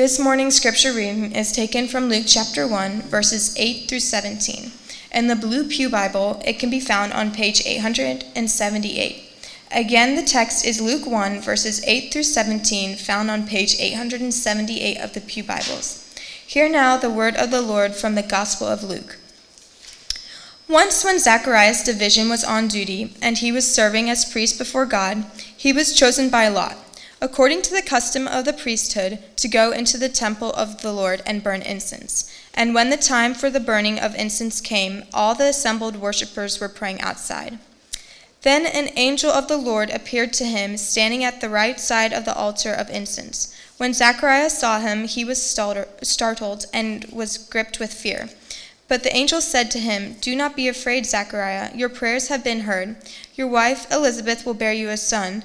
This morning's scripture reading is taken from Luke chapter 1, verses 8 through 17. In the Blue Pew Bible, it can be found on page 878. Again, the text is Luke 1, verses 8 through 17, found on page 878 of the Pew Bibles. Hear now the word of the Lord from the Gospel of Luke. Once when Zacharias' division was on duty, and he was serving as priest before God, he was chosen by lot, according to the custom of the priesthood, to go into the temple of the Lord and burn incense. And when the time for the burning of incense came, all the assembled worshippers were praying outside. Then an angel of the Lord appeared to him, standing at the right side of the altar of incense. When Zacharias saw him, he was startled and was gripped with fear. But the angel said to him, "Do not be afraid, Zachariah. Your prayers have been heard. Your wife Elizabeth will bear you a son,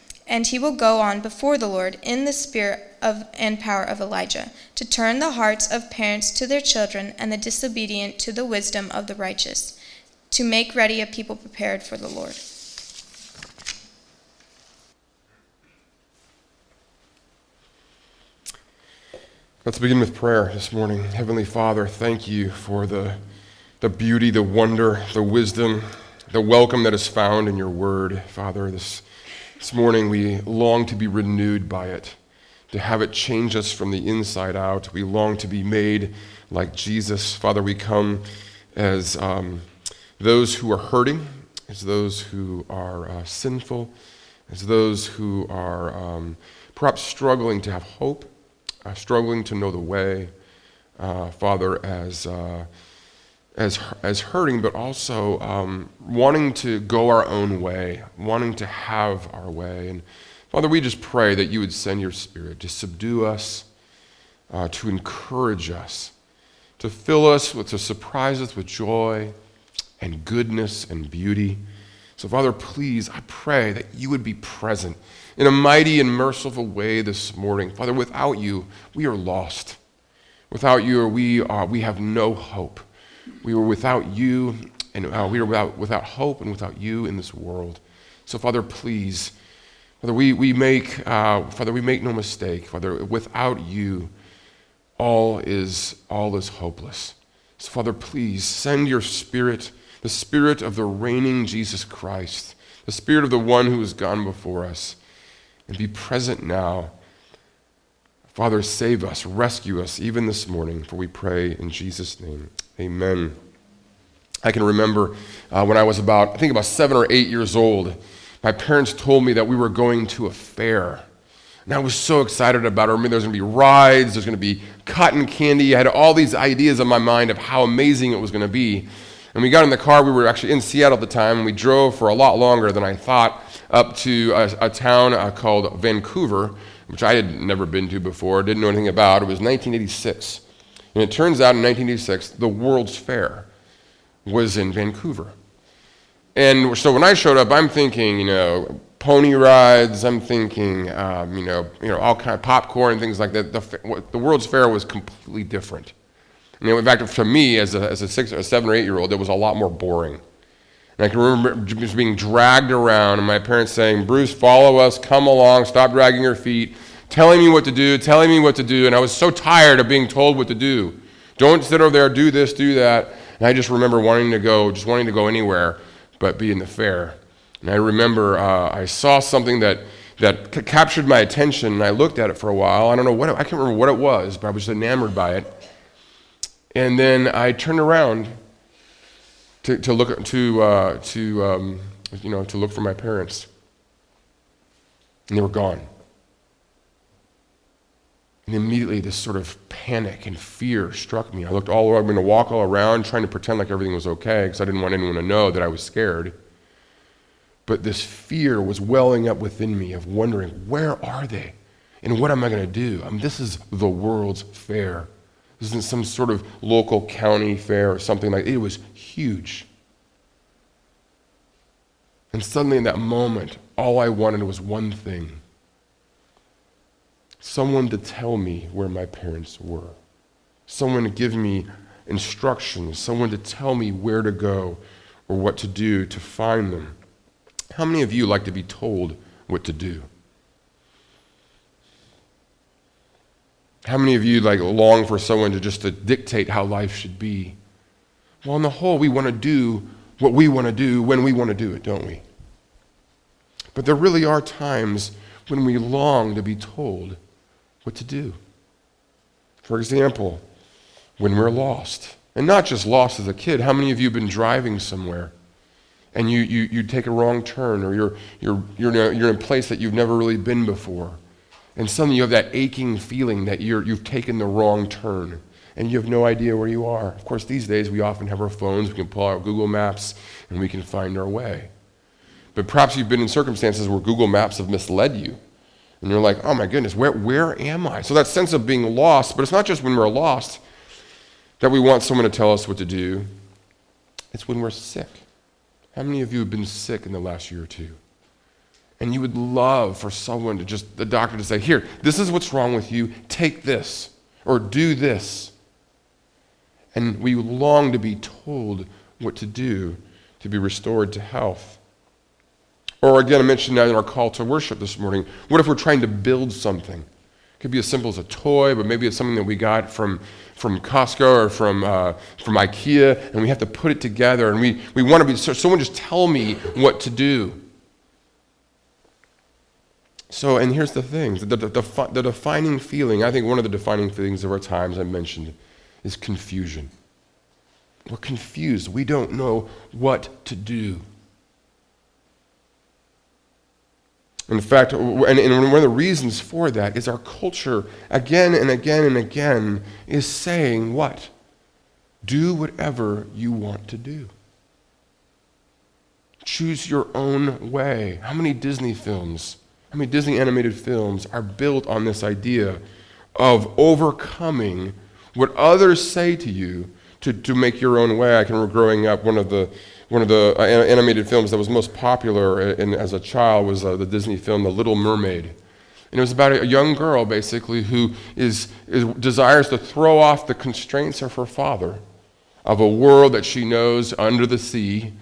And he will go on before the Lord in the spirit of and power of Elijah, to turn the hearts of parents to their children and the disobedient to the wisdom of the righteous, to make ready a people prepared for the Lord." Let's begin with prayer this morning. Heavenly Father, thank you for the beauty, the wonder, the wisdom, the welcome that is found in your word. Father, This morning we long to be renewed by it, to have it change us from the inside out. We long to be made like Jesus. Father, we come as those who are hurting, as those who are sinful, as those who are perhaps struggling to have hope, struggling to know the way. Father, as hurting, but also wanting to go our own way, wanting to have our way. And Father, we just pray that you would send your Spirit to subdue us, to encourage us, to fill us with, to surprise us with joy and goodness and beauty. So Father, please, I pray that you would be present in a mighty and merciful way this morning. Father, without you, we are lost. Without you, we have no hope. We were without you, and we were without hope and without you in this world. So, Father, please, Father, we make no mistake, Father. Without you, all is hopeless. So, Father, please send your Spirit, the Spirit of the reigning Jesus Christ, the Spirit of the One who has gone before us, and be present now. Father, save us, rescue us, even this morning, for we pray in Jesus' name. Amen. I can remember when I was about 7 or 8 years old, my parents told me that we were going to a fair. And I was so excited about it. I mean, there's going to be rides, there's going to be cotton candy. I had all these ideas in my mind of how amazing it was going to be. And we got in the car. We were actually in Seattle at the time, and we drove for a lot longer than I thought up to a town called Vancouver, which I had never been to before, didn't know anything about. It was 1986. And it turns out in 1986, the World's Fair was in Vancouver. And so when I showed up, I'm thinking, pony rides, I'm thinking, all kind of popcorn and things like that. The World's Fair was completely different. And in fact, for me, as a 7 or 8 year old, it was a lot more boring. And I can remember just being dragged around and my parents saying, "Bruce, follow us, come along, stop dragging your feet," telling me what to do, and I was so tired of being told what to do. Don't sit over there, do this, do that. And I just remember wanting to go anywhere but be in the fair. And I remember I saw something that captured my attention, and I looked at it for a while. I can't remember what it was, but I was enamored by it. And then I turned around to look for my parents, and they were gone. And immediately this sort of panic and fear struck me. I looked all around, I'm going to walk all around trying to pretend like everything was okay because I didn't want anyone to know that I was scared. But this fear was welling up within me of wondering, where are they? And what am I going to do? This is the World's Fair. This isn't some sort of local county fair or something like that. It was huge. And suddenly in that moment, all I wanted was one thing. Someone to tell me where my parents were. Someone to give me instructions. Someone to tell me where to go or what to do to find them. How many of you like to be told what to do? How many of you like long for someone to just to dictate how life should be? Well, on the whole, we want to do what we want to do when we want to do it, don't we? But there really are times when we long to be told what to do. For example, when we're lost. And not just lost as a kid. How many of you have been driving somewhere and you take a wrong turn, or you're in a place that you've never really been before, and suddenly you have that aching feeling that you've taken the wrong turn and you have no idea where you are. Of course, these days we often have our phones, we can pull out Google Maps and we can find our way. But perhaps you've been in circumstances where Google Maps have misled you and you're like, oh my goodness, where am I? So that sense of being lost, but it's not just when we're lost that we want someone to tell us what to do. It's when we're sick. How many of you have been sick in the last year or two? And you would love for someone to just, the doctor to say, here, this is what's wrong with you, take this, or do this. And we long to be told what to do to be restored to health. Or again, I mentioned that in our call to worship this morning, what if we're trying to build something? It could be as simple as a toy, but maybe it's something that we got from Costco or from IKEA, and we have to put it together, and we want to be, someone just tell me what to do. So, and here's the thing, the defining feeling, I think one of the defining feelings of our times I mentioned is confusion. We're confused. We don't know what to do. In fact, and one of the reasons for that is our culture, again and again and again, is saying what? Do whatever you want to do. Choose your own way. How many Disney animated films are built on this idea of overcoming what others say to you to make your own way? I can remember growing up, one of the animated films that was most popular as a child was the Disney film The Little Mermaid. And it was about a young girl, basically, who desires to throw off the constraints of her father, of a world that she knows under the sea,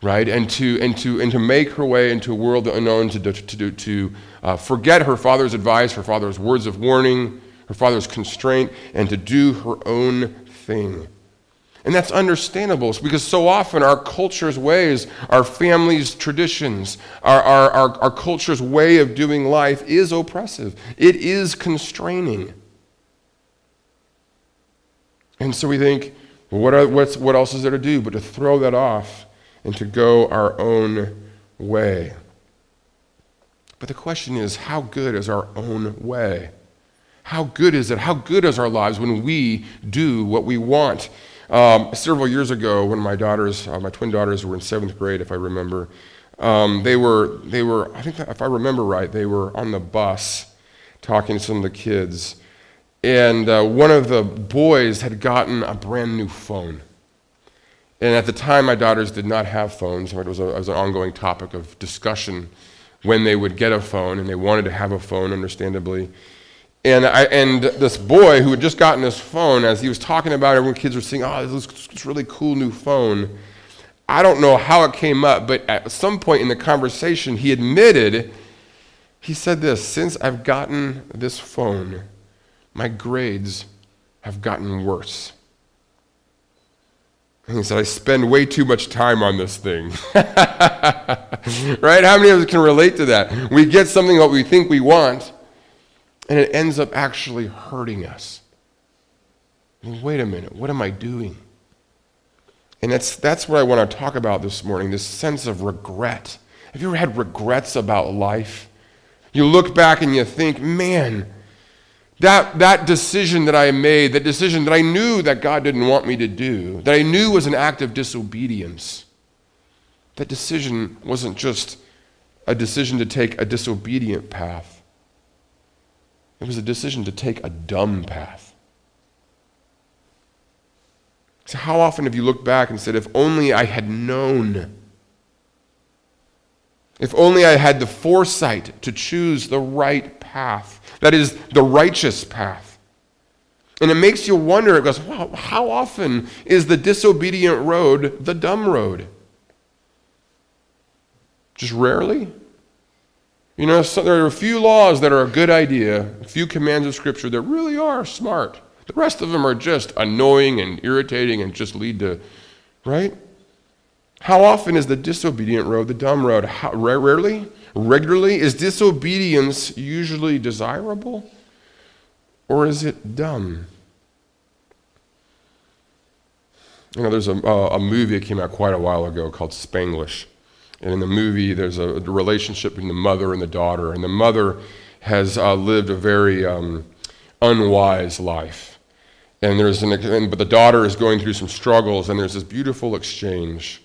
right? And to make her way into a world unknown, to forget her father's advice, her father's words of warning, her father's constraint, and to do her own thing. And that's understandable because so often our culture's ways, our family's traditions, our culture's way of doing life is oppressive. It is constraining. And so we think, well, what else is there to do but to throw that off and to go our own way? But the question is, how good is our own way? How good is it? How good is our lives when we do what we want? Several years ago, when my twin daughters were in 7th grade, if I remember, they were. I think if I remember right, they were on the bus talking to some of the kids, and one of the boys had gotten a brand new phone. And at the time, my daughters did not have phones. It was an ongoing topic of discussion when they would get a phone, and they wanted to have a phone, understandably. And this boy who had just gotten his phone, as he was talking about it, everyone, kids were saying, oh, this really cool new phone. I don't know how it came up, but at some point in the conversation, he said this, since I've gotten this phone, my grades have gotten worse. And he said, I spend way too much time on this thing. Right? How many of us can relate to that? We get something that we think we want, and it ends up actually hurting us. And wait a minute, what am I doing? And that's what I want to talk about this morning, this sense of regret. Have you ever had regrets about life? You look back and you think, man, that decision that I made, that decision that I knew that God didn't want me to do, that I knew was an act of disobedience, that decision wasn't just a decision to take a disobedient path. It was a decision to take a dumb path. So how often have you looked back and said, if only I had known? If only I had the foresight to choose the right path, that is, the righteous path. And it makes you wonder, it goes, wow, how often is the disobedient road the dumb road? Just rarely? You know, so there are a few laws that are a good idea, a few commands of Scripture that really are smart. The rest of them are just annoying and irritating and just lead to, right? How often is the disobedient road the dumb road? How, rarely? Regularly? Is disobedience usually desirable? Or is it dumb? You know, there's a movie that came out quite a while ago called Spanglish. And in the movie, there's a relationship between the mother and the daughter. And the mother has lived a very unwise life. And but the daughter is going through some struggles. And there's this beautiful exchange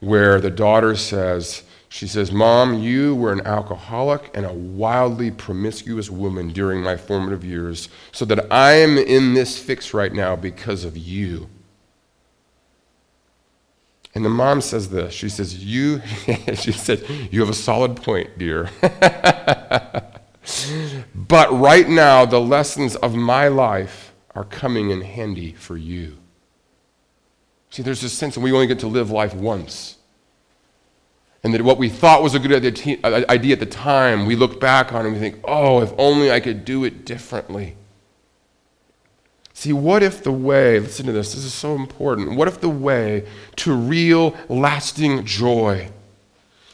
where the daughter says, she says, "Mom, you were an alcoholic and a wildly promiscuous woman during my formative years, so that I am in this fix right now because of you." And the mom says this. She says, "You have a solid point, dear. But right now, the lessons of my life are coming in handy for you." See, there's this sense that we only get to live life once. And that what we thought was a good idea at the time, we look back on and we think, oh, if only I could do it differently. See, what if the way, listen to this is so important, what if the way to real lasting joy,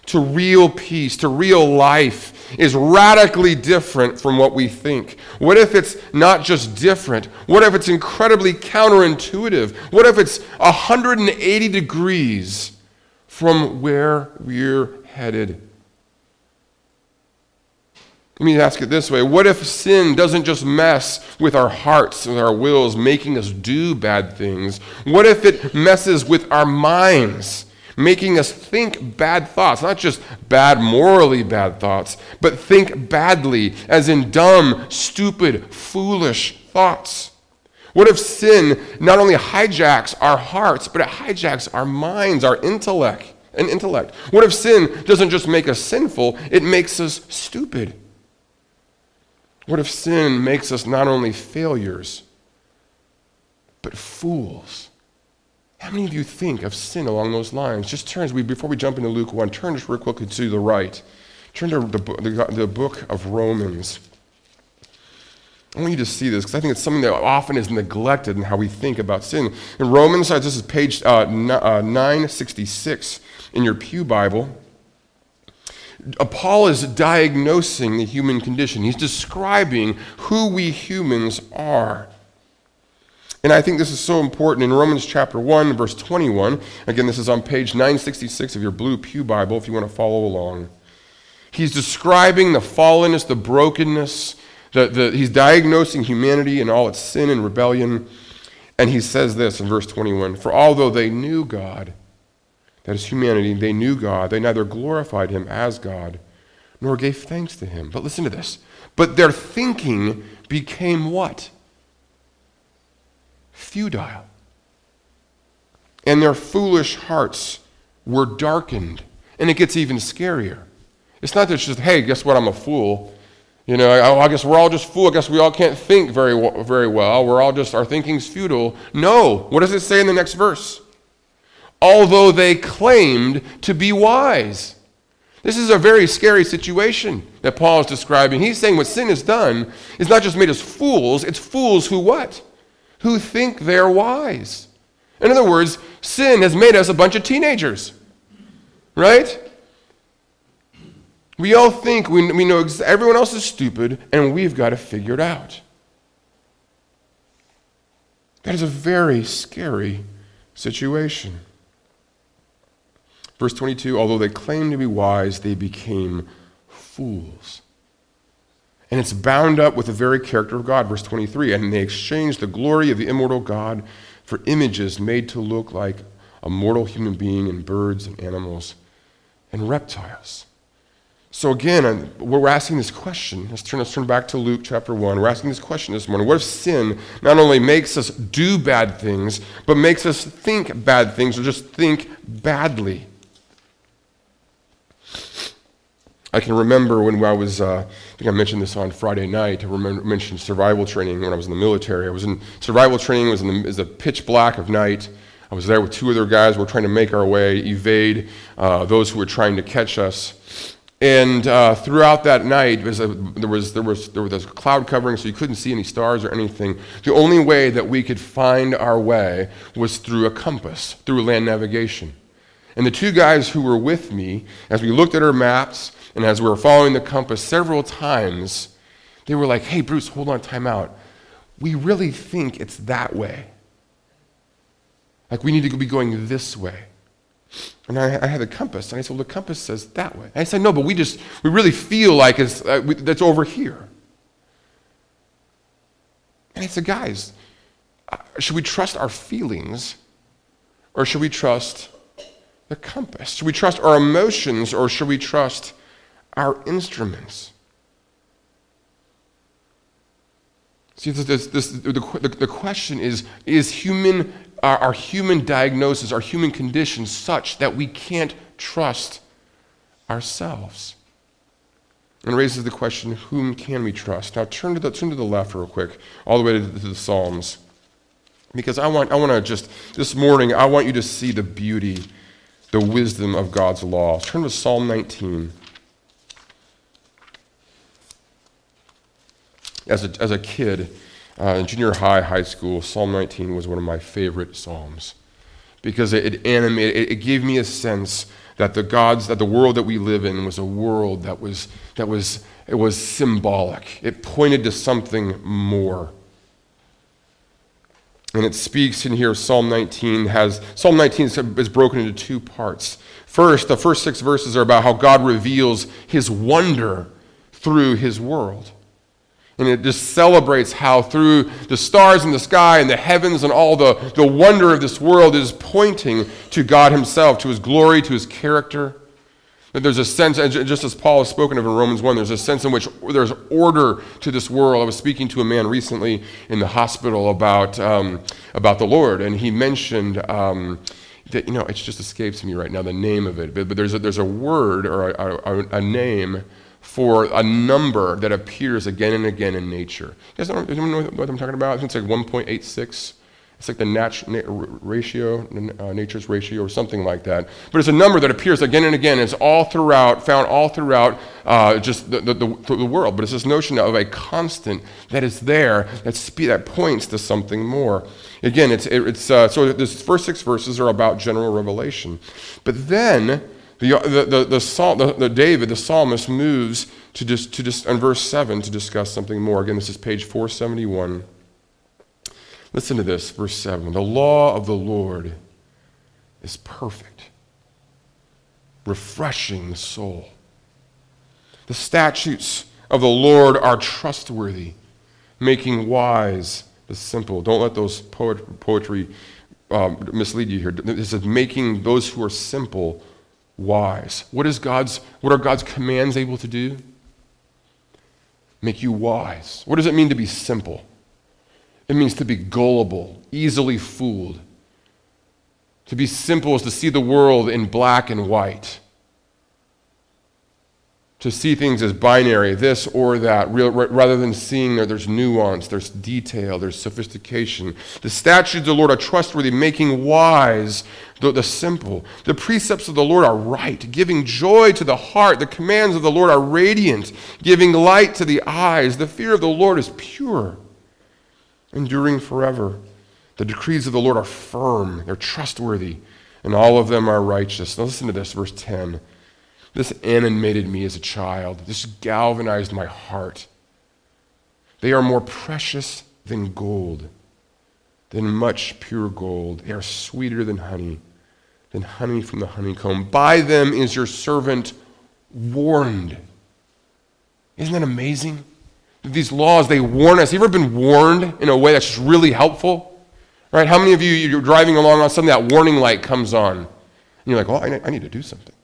to real peace, to real life is radically different from what we think? What if it's not just different? What if it's incredibly counterintuitive? What if it's 180 degrees from where we're headed? Let me ask it this way. What if sin doesn't just mess with our hearts and our wills, making us do bad things? What if it messes with our minds, making us think bad thoughts, not just bad, morally bad thoughts, but think badly, as in dumb, stupid, foolish thoughts? What if sin not only hijacks our hearts, but it hijacks our minds, our intellect? What if sin doesn't just make us sinful, it makes us stupid? What if sin makes us not only failures, but fools? How many of you think of sin along those lines? Just turn, before we jump into Luke 1, turn just real quickly to the right. Turn to the book of Romans. I want you to see this, because I think it's something that often is neglected in how we think about sin. In Romans, this is page 966 in your pew Bible. Paul is diagnosing the human condition. He's describing who we humans are. And I think this is so important. In Romans chapter 1, verse 21, again, this is on page 966 of your blue pew Bible, if you want to follow along. He's describing the fallenness, the brokenness. He's diagnosing humanity and all its sin and rebellion. And he says this in verse 21, "For although they knew God," that is humanity, "they knew God, they neither glorified him as God, nor gave thanks to him." But listen to this. "But their thinking became" what? "Futile. And their foolish hearts were darkened." And it gets even scarier. It's not that it's just, hey, guess what, I'm a fool. You know, I guess we're all just fools. I guess we all can't think very well. We're all just, our thinking's futile. No. What does it say in the next verse? "Although they claimed to be wise." This is a very scary situation that Paul is describing. He's saying what sin has done is not just made us fools, it's fools who what? Who think they're wise. In other words, sin has made us a bunch of teenagers, right? We all think we know everyone else is stupid and we've got to figure it out. That is a very scary situation. Verse 22, "Although they claimed to be wise, they became fools." And it's bound up with the very character of God. Verse 23, "And they exchanged the glory of the immortal God for images made to look like a mortal human being and birds and animals and reptiles." So again, we're asking this question. Let's turn back to Luke chapter 1. We're asking this question this morning. What if sin not only makes us do bad things, but makes us think bad things or just think badly? I can remember when I was, I think I mentioned this on Friday night, I mentioned survival training when I was in the military. I was in survival training, it was the pitch black of night. I was there with two other guys. We're trying to make our way, evade those who were trying to catch us. And throughout that night, there was cloud covering, so you couldn't see any stars or anything. The only way that we could find our way was through a compass, through land navigation. And the two guys who were with me, as we looked at our maps, and as we were following the compass several times, they were like, hey, Bruce, hold on, time out. We really think it's that way. Like, we need to be going this way. And I had the compass, and I said, well, the compass says that way. And I said, no, but we really feel like that's over here. And I said, guys, should we trust our feelings, or should we trust the compass? Should we trust our emotions, or should we trust our instruments? See, the question is our human diagnosis, our human condition such that we can't trust ourselves? And raises the question, whom can we trust? Now turn to the left real quick, all the way to the Psalms. Because I want to just, this morning, I want you to see the beauty, the wisdom of God's law. Turn to Psalm 19. As a kid, in junior high school, Psalm 19 was one of my favorite psalms because it gave me a sense that the world that we live in was a world that was symbolic. It pointed to something more. And it speaks in here, Psalm 19 is broken into two parts. First, the first six verses are about how God reveals his wonder through his world. And it just celebrates how through the stars in the sky and the heavens and all the wonder of this world is pointing to God himself, to his glory, to his character. That there's a sense, and just as Paul has spoken of in Romans 1, there's a sense in which there's order to this world. I was speaking to a man recently in the hospital about the Lord, and he mentioned that, it just escapes me right now, the name of it, but there's a word or a name for a number that appears again and again in nature. You guys know what I'm talking about? I think it's like 1.86. It's like the nature's ratio or something like that. But it's a number that appears again and again. It's found all throughout just the world. But it's this notion of a constant that is there, that points to something more. Again, so this first six verses are about general revelation. But then David, the psalmist, moves to in verse 7 to discuss something more. Again, this is page 471. Listen to this, verse 7. The law of the Lord is perfect, refreshing the soul. The statutes of the Lord are trustworthy, making wise the simple. Don't let those poetry mislead you here. It says making those who are simple wise. What are God's commands able to do? Make you wise. What does it mean to be simple? It means to be gullible, easily fooled. To be simple is to see the world in black and white. To see things as binary, this or that, rather than seeing there's nuance, there's detail, there's sophistication. The statutes of the Lord are trustworthy, making wise the simple. The precepts of the Lord are right, giving joy to the heart. The commands of the Lord are radiant, giving light to the eyes. The fear of the Lord is pure, enduring forever. The decrees of the Lord are firm, they're trustworthy, and all of them are righteous. Now listen to this, verse 10. This animated me as a child. This galvanized my heart. They are more precious than gold, than much pure gold. They are sweeter than honey from the honeycomb. By them is your servant warned. Isn't that amazing? These laws, they warn us. Have you ever been warned in a way that's just really helpful? Right? How many of you're driving along on something, that warning light comes on, and you're like, oh, I need to do something.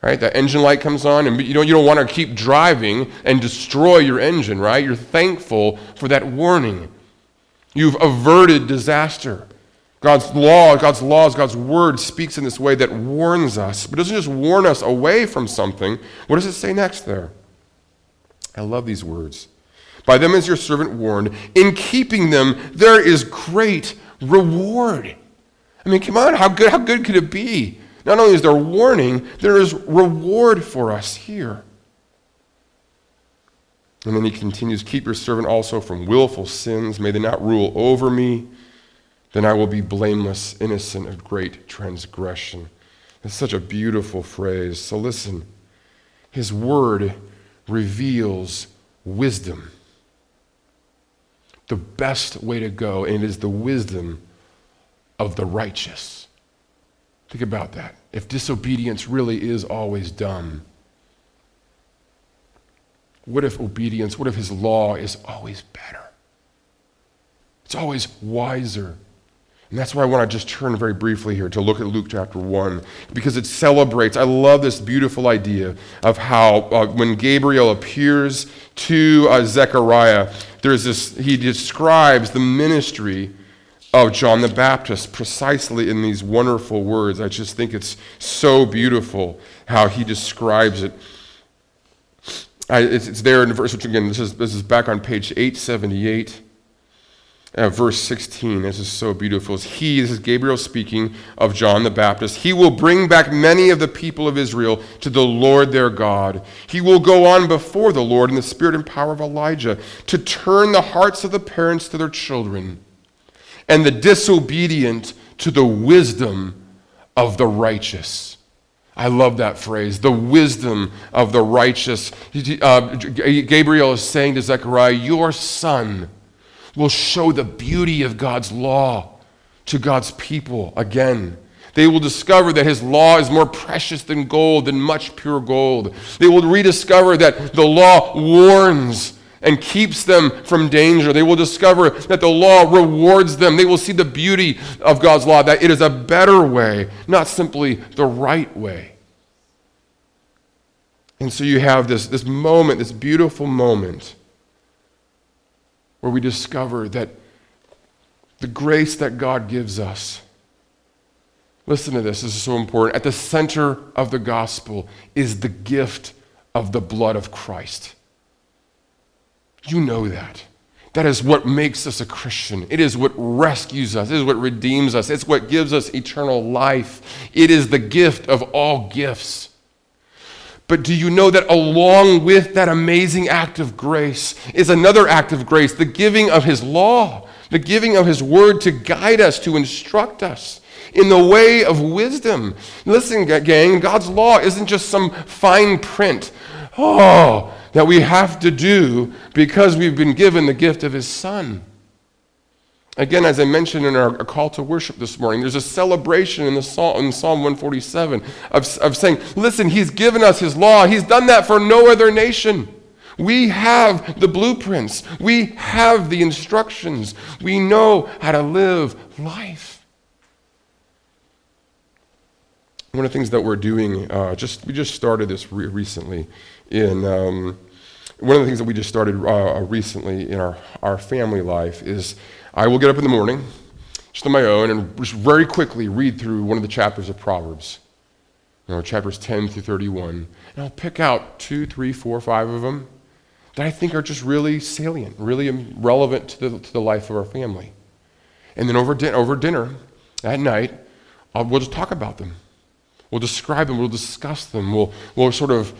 Right, the engine light comes on, and you don't want to keep driving and destroy your engine, right? You're thankful for that warning. You've averted disaster. God's law, God's laws, God's word speaks in this way that warns us, but doesn't just warn us away from something. What does it say next there? I love these words. By them is your servant warned. In keeping them, there is great reward. I mean, come on, how good could it be? Not only is there warning, there is reward for us here. And then he continues, keep your servant also from willful sins. May they not rule over me. Then I will be blameless, innocent of great transgression. That's such a beautiful phrase. So listen, his word reveals wisdom. The best way to go, and it is the wisdom of the righteous. Think about that. If disobedience really is always dumb, what if obedience, what if his law is always better? It's always wiser. And that's why I want to just turn very briefly here to look at Luke chapter 1, because it celebrates, I love this beautiful idea of how when Gabriel appears to Zechariah, there's this, he describes the ministry of John the Baptist precisely in these wonderful words. I just think it's so beautiful how he describes it. It's there in verse, which again, this is back on page 878. Verse 16, this is so beautiful. This is Gabriel speaking of John the Baptist. He will bring back many of the people of Israel to the Lord their God. He will go on before the Lord in the spirit and power of Elijah to turn the hearts of the parents to their children and the disobedient to the wisdom of the righteous. I love that phrase, the wisdom of the righteous. Gabriel is saying to Zechariah, your son will show the beauty of God's law to God's people again. They will discover that his law is more precious than gold, than much pure gold. They will rediscover that the law warns and keeps them from danger. They will discover that the law rewards them. They will see the beauty of God's law, that it is a better way, not simply the right way. And so you have this moment, this beautiful moment, where we discover that the grace that God gives us, listen to this is so important, at the center of the gospel is the gift of the blood of Christ. You know that. That is what makes us a Christian. It is what rescues us. It is what redeems us. It's what gives us eternal life. It is the gift of all gifts. But do you know that along with that amazing act of grace is another act of grace, the giving of his law, the giving of his word to guide us, to instruct us in the way of wisdom. Listen, gang, God's law isn't just some fine print, that we have to do because we've been given the gift of his son. Again, as I mentioned in our call to worship this morning, there's a celebration in Psalm 147 of saying, listen, he's given us his law. He's done that for no other nation. We have the blueprints. We have the instructions. We know how to live life. One of the things that we're doing, we just started recently in our family life is, I will get up in the morning, just on my own, and just very quickly read through one of the chapters of Proverbs, chapters 10 through 31, and I'll pick out 2, 3, 4, 5 of them that I think are just really salient, really relevant to the life of our family. And then over dinner, at night, we'll just talk about them. We'll describe them, we'll discuss them, we'll sort of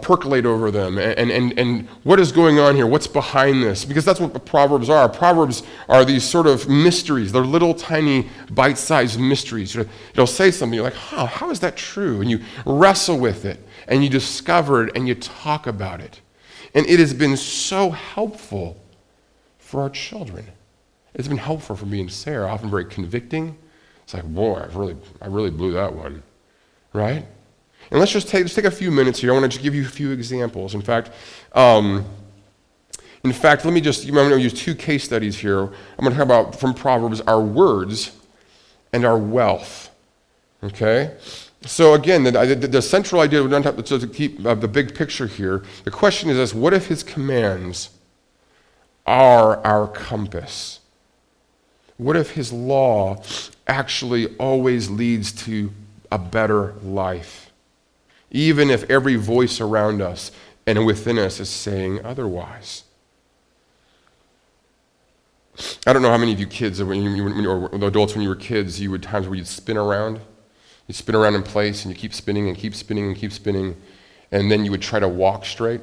percolate over them and what is going on here, what's behind this? Because that's what the Proverbs are. Proverbs are these sort of mysteries. They're little tiny bite-sized mysteries. It'll say something, you're like, how is that true? And you wrestle with it and you discover it and you talk about it. And it has been so helpful for our children. It's been helpful for me and Sarah, often very convicting. It's like, boy, I really blew that one. Right? And let's just take a few minutes here. I want to just give you a few examples. In fact, I'm going to use 2 case studies here. I'm going to talk about, from Proverbs, our words and our wealth. Okay? So again, the central idea, we don't have to keep the big picture here. The question is this, what if his commands are our compass? What if his law actually always leads to a better life, even if every voice around us and within us is saying otherwise? I don't know how many of you kids, or adults, when you were kids, you would times where you'd spin around. You'd spin around in place, and you keep spinning and keep spinning and keep spinning, and then you would try to walk straight.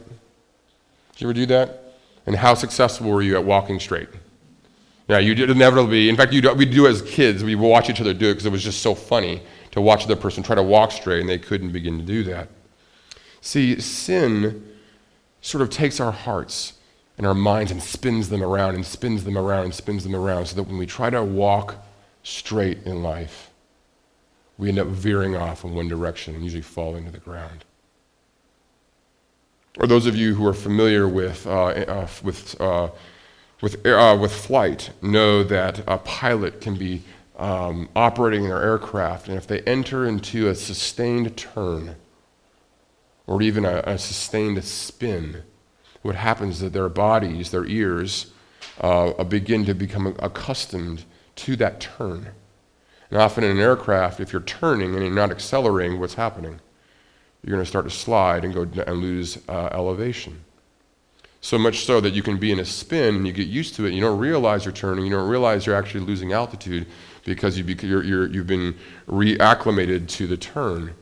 Did you ever do that? And how successful were you at walking straight? Yeah, you did inevitably. In fact, we'd do as kids. We'd watch each other do it because it was just so funny to watch the person try to walk straight, and they couldn't begin to do that. See, sin sort of takes our hearts and our minds and spins them around and spins them around and spins them around so that when we try to walk straight in life, we end up veering off in one direction and usually falling to the ground. Or those of you who are familiar with flight know that a pilot can be operating their aircraft, and if they enter into a sustained turn or even a sustained spin, what happens is that their bodies, their ears, begin to become accustomed to that turn. And often in an aircraft, if you're turning and you're not accelerating, what's happening? You're going to start to slide and lose elevation. So much so that you can be in a spin and you get used to it, and you don't realize you're turning, you don't realize you're actually losing altitude because you've been reacclimated to the turn,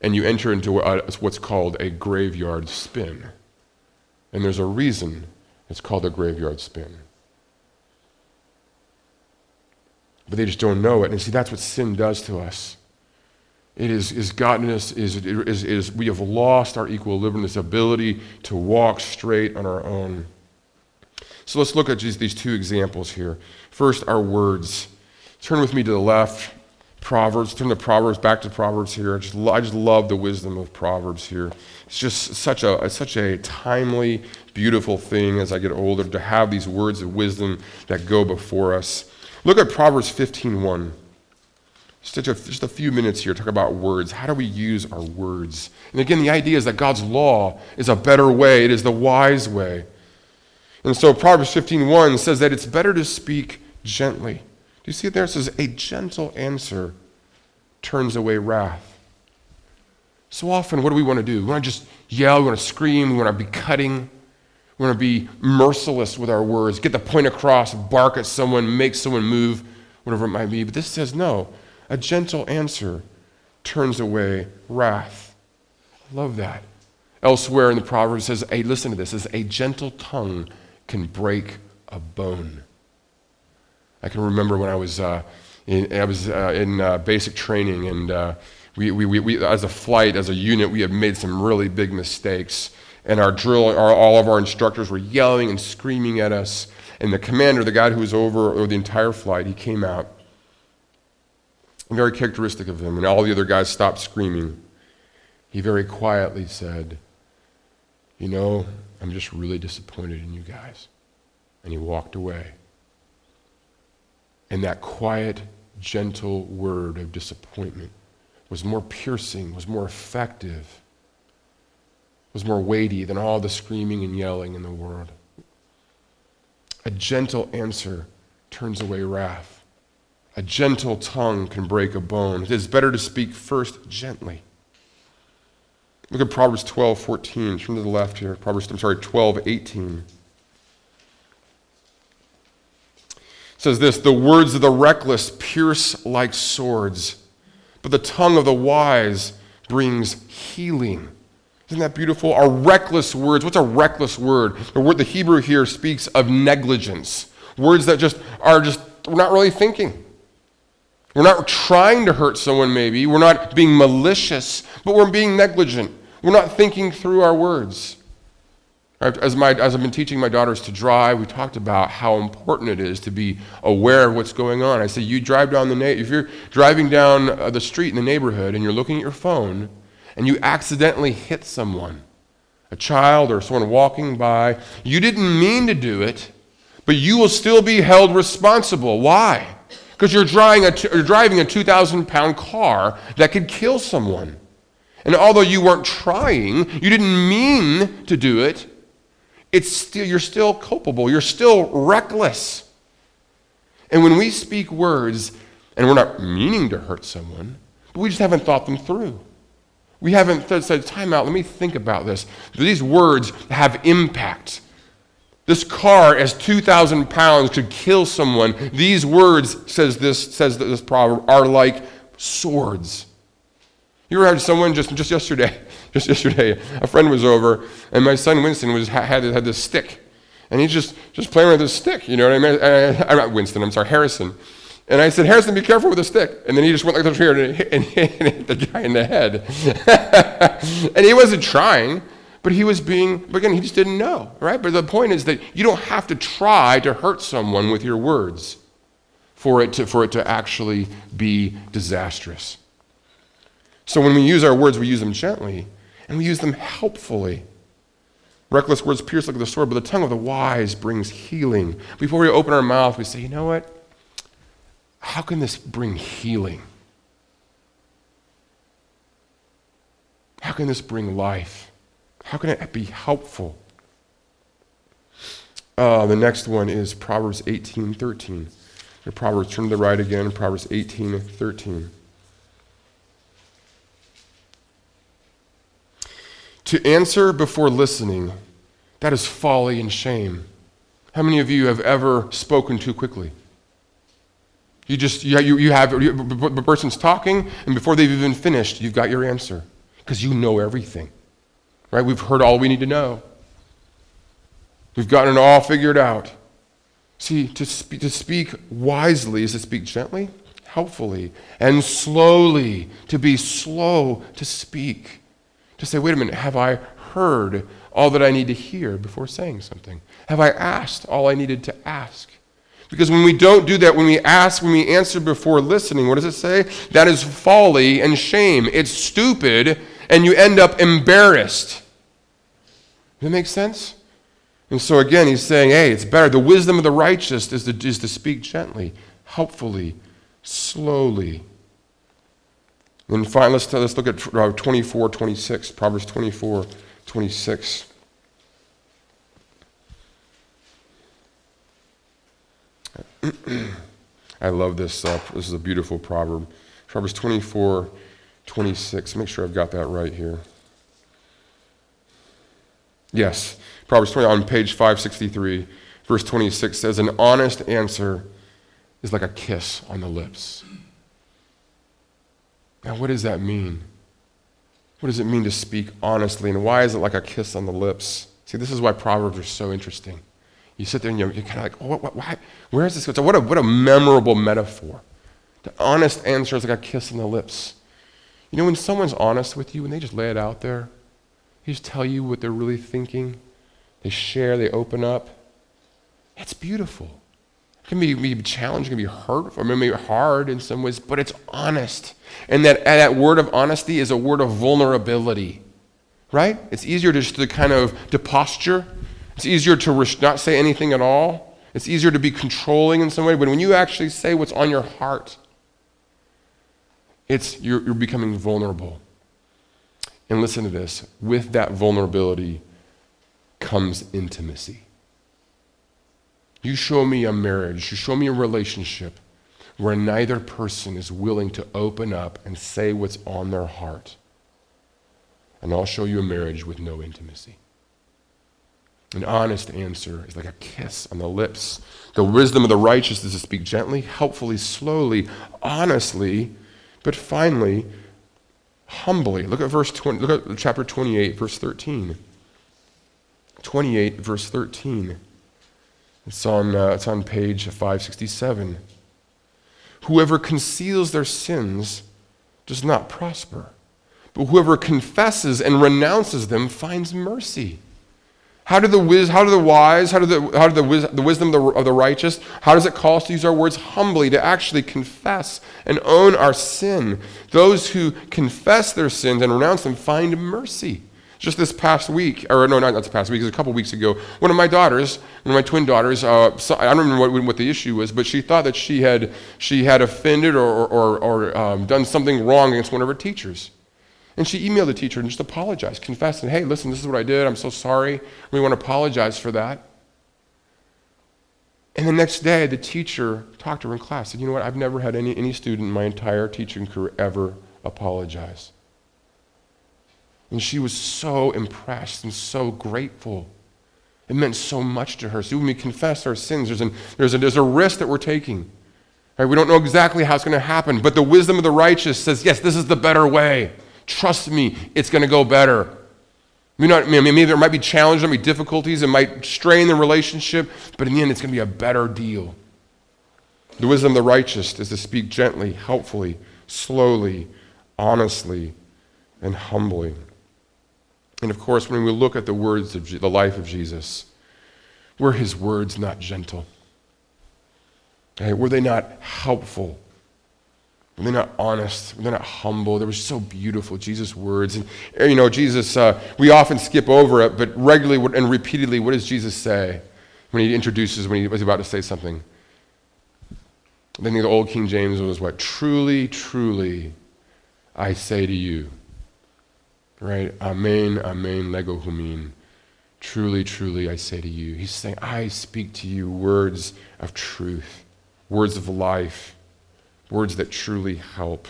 and you enter into what's called a graveyard spin. And there's a reason it's called a graveyard spin. But they just don't know it. And see, that's what sin does to us. It has gotten us, we have lost our equilibrium, this ability to walk straight on our own. So let's look at these two examples here. First, our words. Turn with me to the left, Proverbs. Turn to Proverbs, back to Proverbs here. I just love the wisdom of Proverbs here. It's just such a timely, beautiful thing as I get older to have these words of wisdom that go before us. Look at Proverbs 15:1. Just a few minutes here, talk about words. How do we use our words? And again, the idea is that God's law is a better way. It is the wise way. And so Proverbs 15:1 says that it's better to speak gently. Do you see it there? It says, a gentle answer turns away wrath. So often, what do we want to do? We want to just yell, we want to scream, we want to be cutting. We want to be merciless with our words, get the point across, bark at someone, make someone move, whatever it might be. But this says no. A gentle answer turns away wrath. I love that. Elsewhere in the Proverbs it says, hey, listen to this, it says, a gentle tongue can break a bone. I can remember when I was in basic training, and we as a flight, as a unit, we had made some really big mistakes, and our drill, all of our instructors were yelling and screaming at us, and the commander, the guy who was over the entire flight, he came out. Very characteristic of him, and all the other guys stopped screaming. He very quietly said, you know, I'm just really disappointed in you guys. And he walked away. And that quiet, gentle word of disappointment was more piercing, was more effective, was more weighty than all the screaming and yelling in the world. A gentle answer turns away wrath. A gentle tongue can break a bone. It is better to speak first gently. Look at Proverbs 12:14. Turn to the left here. 12:18. It says this, the words of the reckless pierce like swords, but the tongue of the wise brings healing. Isn't that beautiful? Our reckless words. What's a reckless word? The Hebrew here speaks of negligence. Words that are we're not really thinking. We're not trying to hurt someone, maybe. We're not being malicious, but we're being negligent. We're not thinking through our words. As I've been teaching my daughters to drive, we talked about how important it is to be aware of what's going on. I said, if you're driving down the street in the neighborhood and you're looking at your phone and you accidentally hit someone, a child or someone walking by, you didn't mean to do it, but you will still be held responsible. Why? Because you're driving a 2,000-pound car that could kill someone. And although you weren't trying, you didn't mean to do it, you're still culpable. You're still reckless. And when we speak words, and we're not meaning to hurt someone, but we just haven't thought them through. We haven't said, time out, let me think about this. These words have impact. This car as 2,000 pounds could kill someone. These words, says this proverb, are like swords. You ever had someone just yesterday, a friend was over, and my son Winston had this stick, and he's just playing with this stick, you know what I mean? Harrison. And I said, Harrison, be careful with the stick. And then he just went like this here and hit the guy in the head. And he wasn't trying, but he was he just didn't know, right? But the point is that you don't have to try to hurt someone with your words for it to actually be disastrous. So when we use our words, we use them gently, and we use them helpfully. Reckless words pierce like the sword, but the tongue of the wise brings healing. Before we open our mouth, we say, you know what? How can this bring healing? How can this bring life? How can it be helpful? The next one is Proverbs 18:13. The Proverbs, turn to the right again, Proverbs 18:13. To answer before listening, that is folly and shame. How many of you have ever spoken too quickly? The person's talking, and before they've even finished, you've got your answer, because you know everything, right? We've heard all we need to know. We've gotten it all figured out. See, to speak wisely is to speak gently, helpfully, and slowly, to be slow to speak, to say, wait a minute, have I heard all that I need to hear before saying something? Have I asked all I needed to ask? Because when we don't do that, when we ask, when we answer before listening, what does it say? That is folly and shame. It's stupid, and you end up embarrassed. Does that make sense? And so again, he's saying, hey, it's better. The wisdom of the righteous is to speak gently, helpfully, slowly. And finally, let's look at 24:26, Proverbs 24:26. I love this. This is a beautiful proverb. Proverbs 24:26. Make sure I've got that right here. Yes. Proverbs 20 on page 563, verse 26 says, an honest answer is like a kiss on the lips. Now, what does that mean? What does it mean to speak honestly? And why is it like a kiss on the lips? See, this is why Proverbs are so interesting. You sit there and you're kind of like, oh, why? Where is this going? So what a memorable metaphor. The honest answer is like a kiss on the lips. You know, when someone's honest with you, and they just lay it out there, they just tell you what they're really thinking, they share, they open up, it's beautiful. It can be challenging, it can be hurtful, maybe hard in some ways, but it's honest. And that word of honesty is a word of vulnerability, right? It's easier just to kind of posture. It's easier to not say anything at all. It's easier to be controlling in some way. But when you actually say what's on your heart, you're becoming vulnerable. And listen to this. With that vulnerability comes intimacy. You show me a marriage, you show me a relationship where neither person is willing to open up and say what's on their heart. And I'll show you a marriage with no intimacy. An honest answer is like a kiss on the lips. The wisdom of the righteous is to speak gently, helpfully, slowly, honestly, but finally, humbly. Look at verse 20. Look at chapter 28, verse 13. 28, verse 13. It's on page 567. Whoever conceals their sins does not prosper, but whoever confesses and renounces them finds mercy. How do the wisdom of the righteous, how does it call us to use our words humbly, to actually confess and own our sin? Those who confess their sins and renounce them find mercy. Just this past week, or no, not this past week, it was a couple weeks ago, one of my twin daughters, I don't remember what the issue was, but she thought that she had offended or done something wrong against one of her teachers. And she emailed the teacher and just apologized, confessed, and hey, listen, this is what I did. I'm so sorry. We want to apologize for that. And the next day, the teacher talked to her in class. Said, you know what? I've never had any student in my entire teaching career ever apologize. And she was so impressed and so grateful. It meant so much to her. So when we confess our sins, there's a risk that we're taking. Right? We don't know exactly how it's going to happen, but the wisdom of the righteous says, yes, this is the better way. Trust me, it's going to go better. Maybe there might be challenges, there might be difficulties, it might strain the relationship, but in the end, it's going to be a better deal. The wisdom of the righteous is to speak gently, helpfully, slowly, honestly, and humbly. And of course, when we look at the words of the life of Jesus, were his words not gentle? Okay, were they not helpful? Were they not honest? Were they not humble? They were so beautiful, Jesus' words. And Jesus, we often skip over it, but regularly and repeatedly, what does Jesus say when he was about to say something? I think the old King James was what? Truly, truly, I say to you. Right? Amen, amen, lego humin. Truly, truly, I say to you. He's saying, I speak to you words of truth, words of life, words that truly help.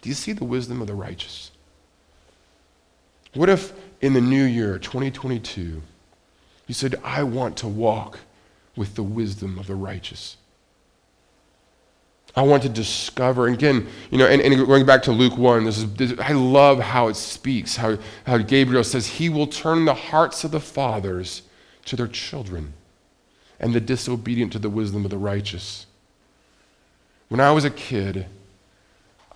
Do you see the wisdom of the righteous? What if in the new year, 2022, you said, I want to walk with the wisdom of the righteous? I want to discover, again, and going back to Luke 1, I love how it speaks, how Gabriel says, he will turn the hearts of the fathers to their children and the disobedient to the wisdom of the righteous. When I was a kid,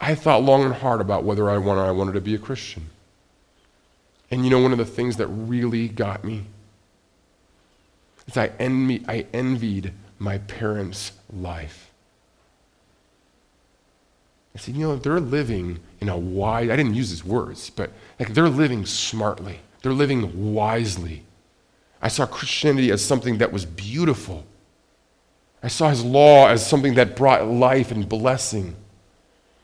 I thought long and hard about whether I wanted to be a Christian. And one of the things that really got me is I envied my parents' life. I said, they're living in a wise, I didn't use these words, but they're living smartly. They're living wisely. I saw Christianity as something that was beautiful. I saw his law as something that brought life and blessing.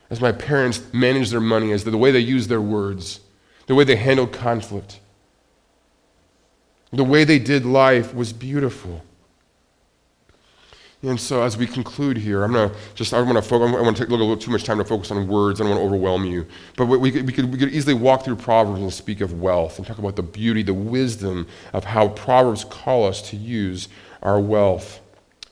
As my parents managed their money, as the way they used their words, the way they handled conflict, the way they did life was beautiful. And so as we conclude here, I want to take a little too much time to focus on words. I don't want to overwhelm you. But we could easily walk through Proverbs and speak of wealth and talk about the beauty, the wisdom of how Proverbs call us to use our wealth.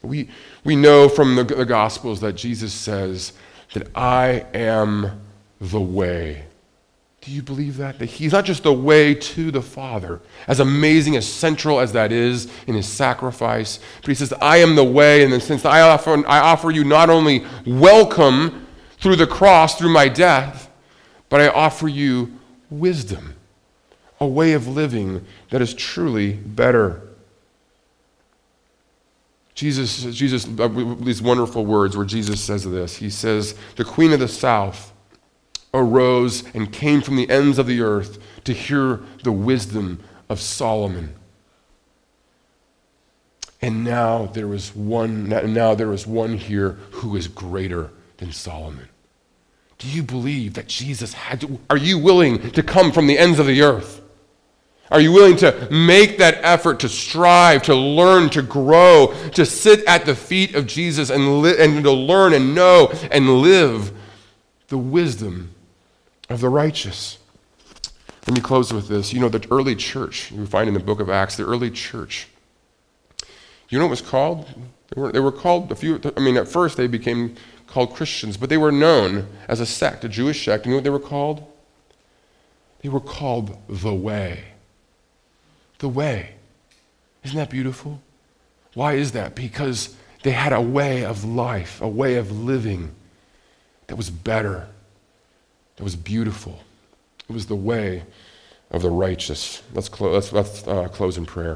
We know from the Gospels that Jesus says that I am the way. Do you believe that? That he's not just the way to the Father, as amazing, as central as that is in his sacrifice, but he says, I am the way, and then since I offer you not only welcome through the cross, through my death, but I offer you wisdom, a way of living that is truly better. Jesus, these wonderful words where Jesus says this, he says, the Queen of the South arose and came from the ends of the earth to hear the wisdom of Solomon. And now there is one here who is greater than Solomon. Do you believe that Jesus are you willing to come from the ends of the earth? Are you willing to make that effort to strive, to learn, to grow, to sit at the feet of Jesus and to learn and know and live the wisdom of the righteous? Let me close with this. The early church, you find in the book of Acts, the early church, what was called? They were called at first they became called Christians, but they were known as a sect, a Jewish sect. You know what they were called? They were called the Way. The Way. Isn't that beautiful? Why is that? Because they had a way of life, a way of living that was better, that was beautiful. It was the way of the righteous. Let's close in prayer.